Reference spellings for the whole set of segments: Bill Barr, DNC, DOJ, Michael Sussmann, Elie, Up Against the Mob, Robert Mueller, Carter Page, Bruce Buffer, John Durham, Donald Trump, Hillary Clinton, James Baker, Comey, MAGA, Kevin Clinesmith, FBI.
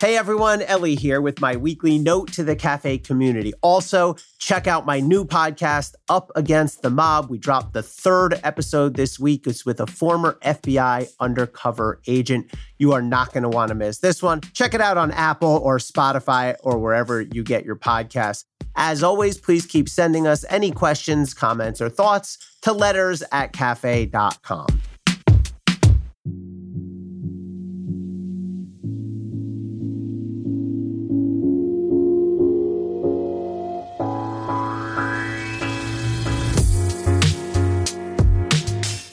Hey everyone, Elie here with my weekly note to the cafe community. Also, check out my new podcast, Up Against the Mob. We dropped the third episode this week. It's with a former FBI undercover agent. You are not going to want to miss this one. Check it out on Apple or Spotify or wherever you get your podcasts. As always, please keep sending us any questions, comments, or thoughts to letters@cafe.com.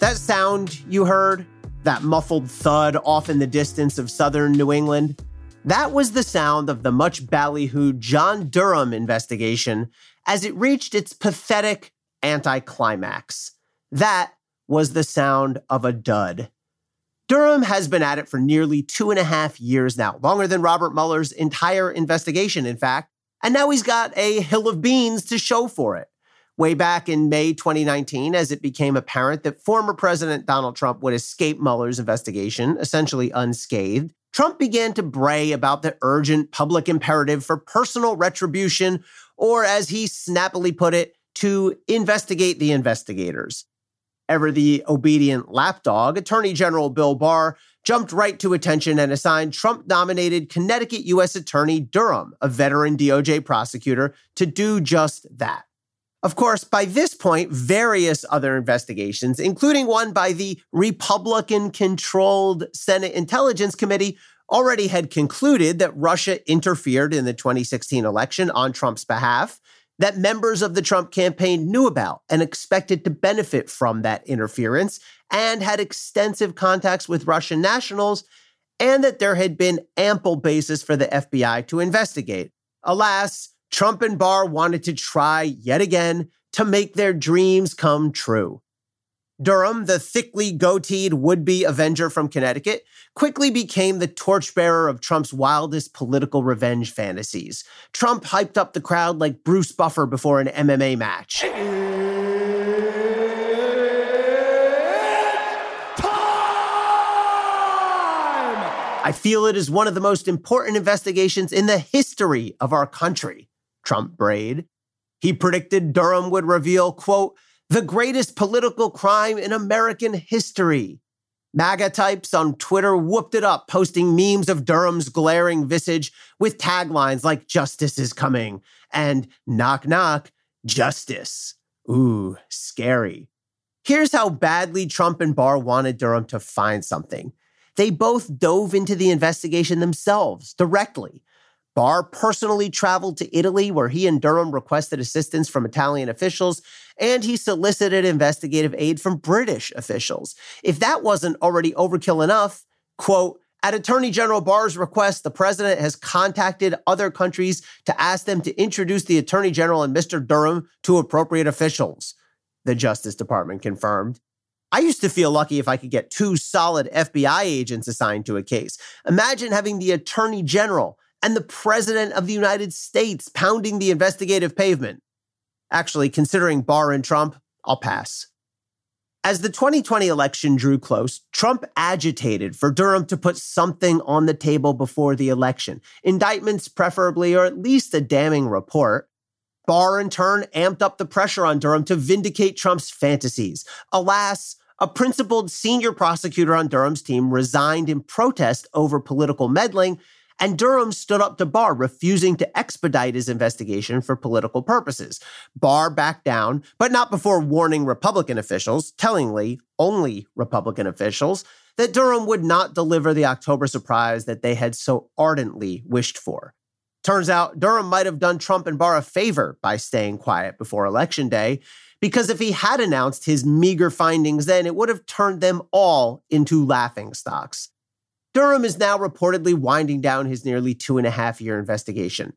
That sound you heard, that muffled thud off in the distance of southern New England, that was the sound of the much ballyhooed John Durham investigation as it reached its pathetic anticlimax. That was the sound of a dud. Durham has been at it for nearly 2.5 years now, longer than Robert Mueller's entire investigation, in fact, and now he's got a hill of beans to show for it. Way back in May 2019, as it became apparent that former President Donald Trump would escape Mueller's investigation, essentially unscathed, Trump began to bray about the urgent public imperative for personal retribution, or as he snappily put it, to investigate the investigators. Ever the obedient lapdog, Attorney General Bill Barr jumped right to attention and assigned Trump-nominated Connecticut U.S. Attorney Durham, a veteran DOJ prosecutor, to do just that. Of course, by this point, various other investigations, including one by the Republican-controlled Senate Intelligence Committee, already had concluded that Russia interfered in the 2016 election on Trump's behalf, that members of the Trump campaign knew about and expected to benefit from that interference, and had extensive contacts with Russian nationals, and that there had been ample basis for the FBI to investigate. Alas, Trump and Barr wanted to try yet again to make their dreams come true. Durham, the thickly goateed would-be avenger from Connecticut, quickly became the torchbearer of Trump's wildest political revenge fantasies. Trump hyped up the crowd like Bruce Buffer before an MMA match. I feel it is one of the most important investigations in the history of our country, Trump brayed. He predicted Durham would reveal, quote, the greatest political crime in American history. MAGA types on Twitter whooped it up, posting memes of Durham's glaring visage with taglines like justice is coming and knock, knock, justice. Ooh, scary. Here's how badly Trump and Barr wanted Durham to find something. They both dove into the investigation themselves directly. Barr personally traveled to Italy, where he and Durham requested assistance from Italian officials, and he solicited investigative aid from British officials. If that wasn't already overkill enough, quote, at Attorney General Barr's request, the president has contacted other countries to ask them to introduce the Attorney General and Mr. Durham to appropriate officials, the Justice Department confirmed. I used to feel lucky if I could get 2 solid FBI agents assigned to a case. Imagine having the Attorney General and the President of the United States pounding the investigative pavement. Actually, considering Barr and Trump, I'll pass. As the 2020 election drew close, Trump agitated for Durham to put something on the table before the election. Indictments preferably, or at least a damning report. Barr, in turn, amped up the pressure on Durham to vindicate Trump's fantasies. Alas, a principled senior prosecutor on Durham's team resigned in protest over political meddling, and Durham stood up to Barr, refusing to expedite his investigation for political purposes. Barr backed down, but not before warning Republican officials, tellingly only Republican officials, that Durham would not deliver the October surprise that they had so ardently wished for. Turns out Durham might have done Trump and Barr a favor by staying quiet before Election Day, because if he had announced his meager findings then, it would have turned them all into laughingstocks. Durham is now reportedly winding down his nearly 2.5-year investigation.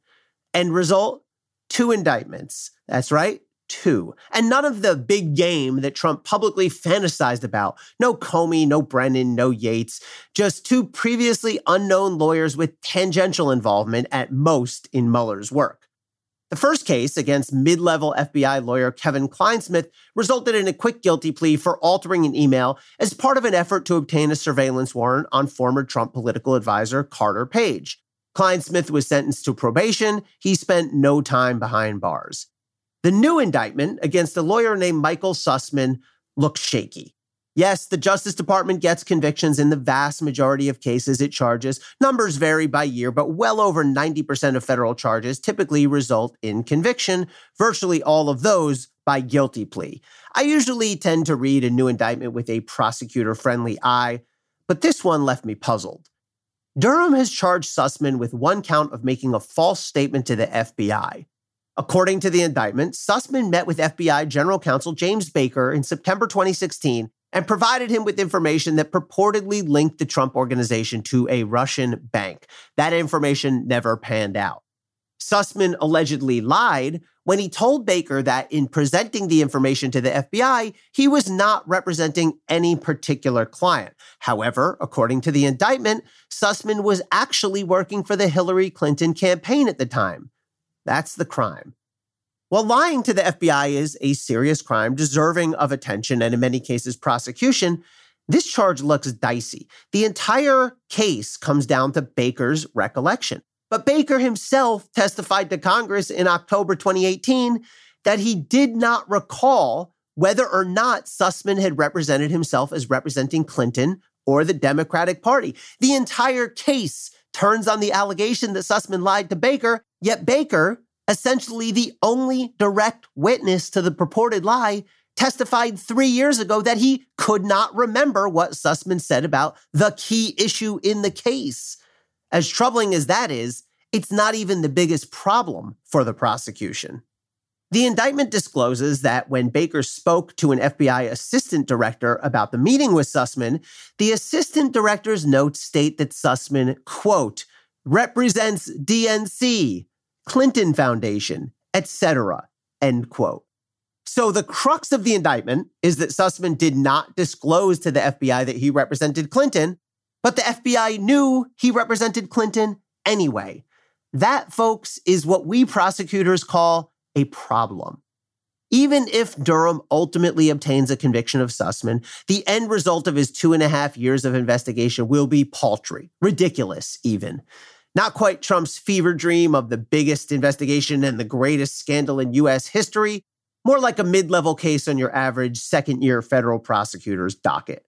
End result, 2 indictments. That's right, 2. And none of the big game that Trump publicly fantasized about. No Comey, no Brennan, no Yates. Just 2 previously unknown lawyers with tangential involvement at most in Mueller's work. The first case against mid-level FBI lawyer Kevin Clinesmith resulted in a quick guilty plea for altering an email as part of an effort to obtain a surveillance warrant on former Trump political advisor Carter Page. Clinesmith was sentenced to probation. He spent no time behind bars. The new indictment against a lawyer named Michael Sussmann looks shaky. Yes, the Justice Department gets convictions in the vast majority of cases it charges. Numbers vary by year, but well over 90% of federal charges typically result in conviction, virtually all of those by guilty plea. I usually tend to read a new indictment with a prosecutor-friendly eye, but this one left me puzzled. Durham has charged Sussmann with one count of making a false statement to the FBI. According to the indictment, Sussmann met with FBI General Counsel James Baker in September 2016 and provided him with information that purportedly linked the Trump Organization to a Russian bank. That information never panned out. Sussmann allegedly lied when he told Baker that in presenting the information to the FBI, he was not representing any particular client. However, according to the indictment, Sussmann was actually working for the Hillary Clinton campaign at the time. That's the crime. While lying to the FBI is a serious crime deserving of attention and in many cases prosecution, this charge looks dicey. The entire case comes down to Baker's recollection. But Baker himself testified to Congress in October 2018 that he did not recall whether or not Sussmann had represented himself as representing Clinton or the Democratic Party. The entire case turns on the allegation that Sussmann lied to Baker, yet Baker, essentially the only direct witness to the purported lie, testified 3 years ago that he could not remember what Sussmann said about the key issue in the case. As troubling as that is, it's not even the biggest problem for the prosecution. The indictment discloses that when Baker spoke to an FBI assistant director about the meeting with Sussmann, the assistant director's notes state that Sussmann, quote, represents DNC, Clinton Foundation, etc., end quote. So the crux of the indictment is that Sussmann did not disclose to the FBI that he represented Clinton, but the FBI knew he represented Clinton anyway. That, folks, is what we prosecutors call a problem. Even if Durham ultimately obtains a conviction of Sussmann, the end result of his 2.5 years of investigation will be paltry, ridiculous even. Not quite Trump's fever dream of the biggest investigation and the greatest scandal in U.S. history, more like a mid-level case on your average second-year federal prosecutor's docket.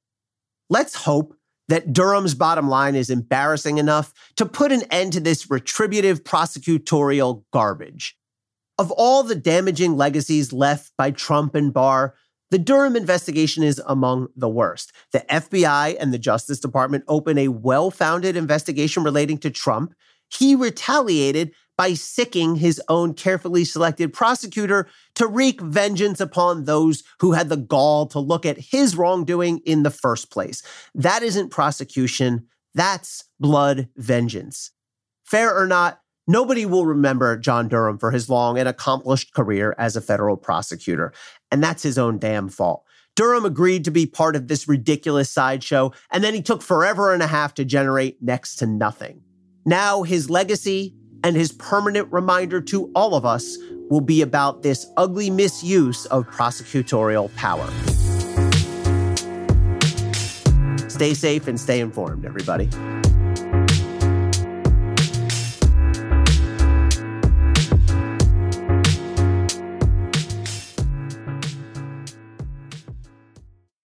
Let's hope that Durham's bottom line is embarrassing enough to put an end to this retributive prosecutorial garbage. Of all the damaging legacies left by Trump and Barr, the Durham investigation is among the worst. The FBI and the Justice Department opened a well-founded investigation relating to Trump. He retaliated by sicking his own carefully selected prosecutor to wreak vengeance upon those who had the gall to look at his wrongdoing in the first place. That isn't prosecution. That's blood vengeance. Fair or not, nobody will remember John Durham for his long and accomplished career as a federal prosecutor, and that's his own damn fault. Durham agreed to be part of this ridiculous sideshow, and then he took forever and a half to generate next to nothing. Now his legacy and his permanent reminder to all of us will be about this ugly misuse of prosecutorial power. Stay safe and stay informed, everybody.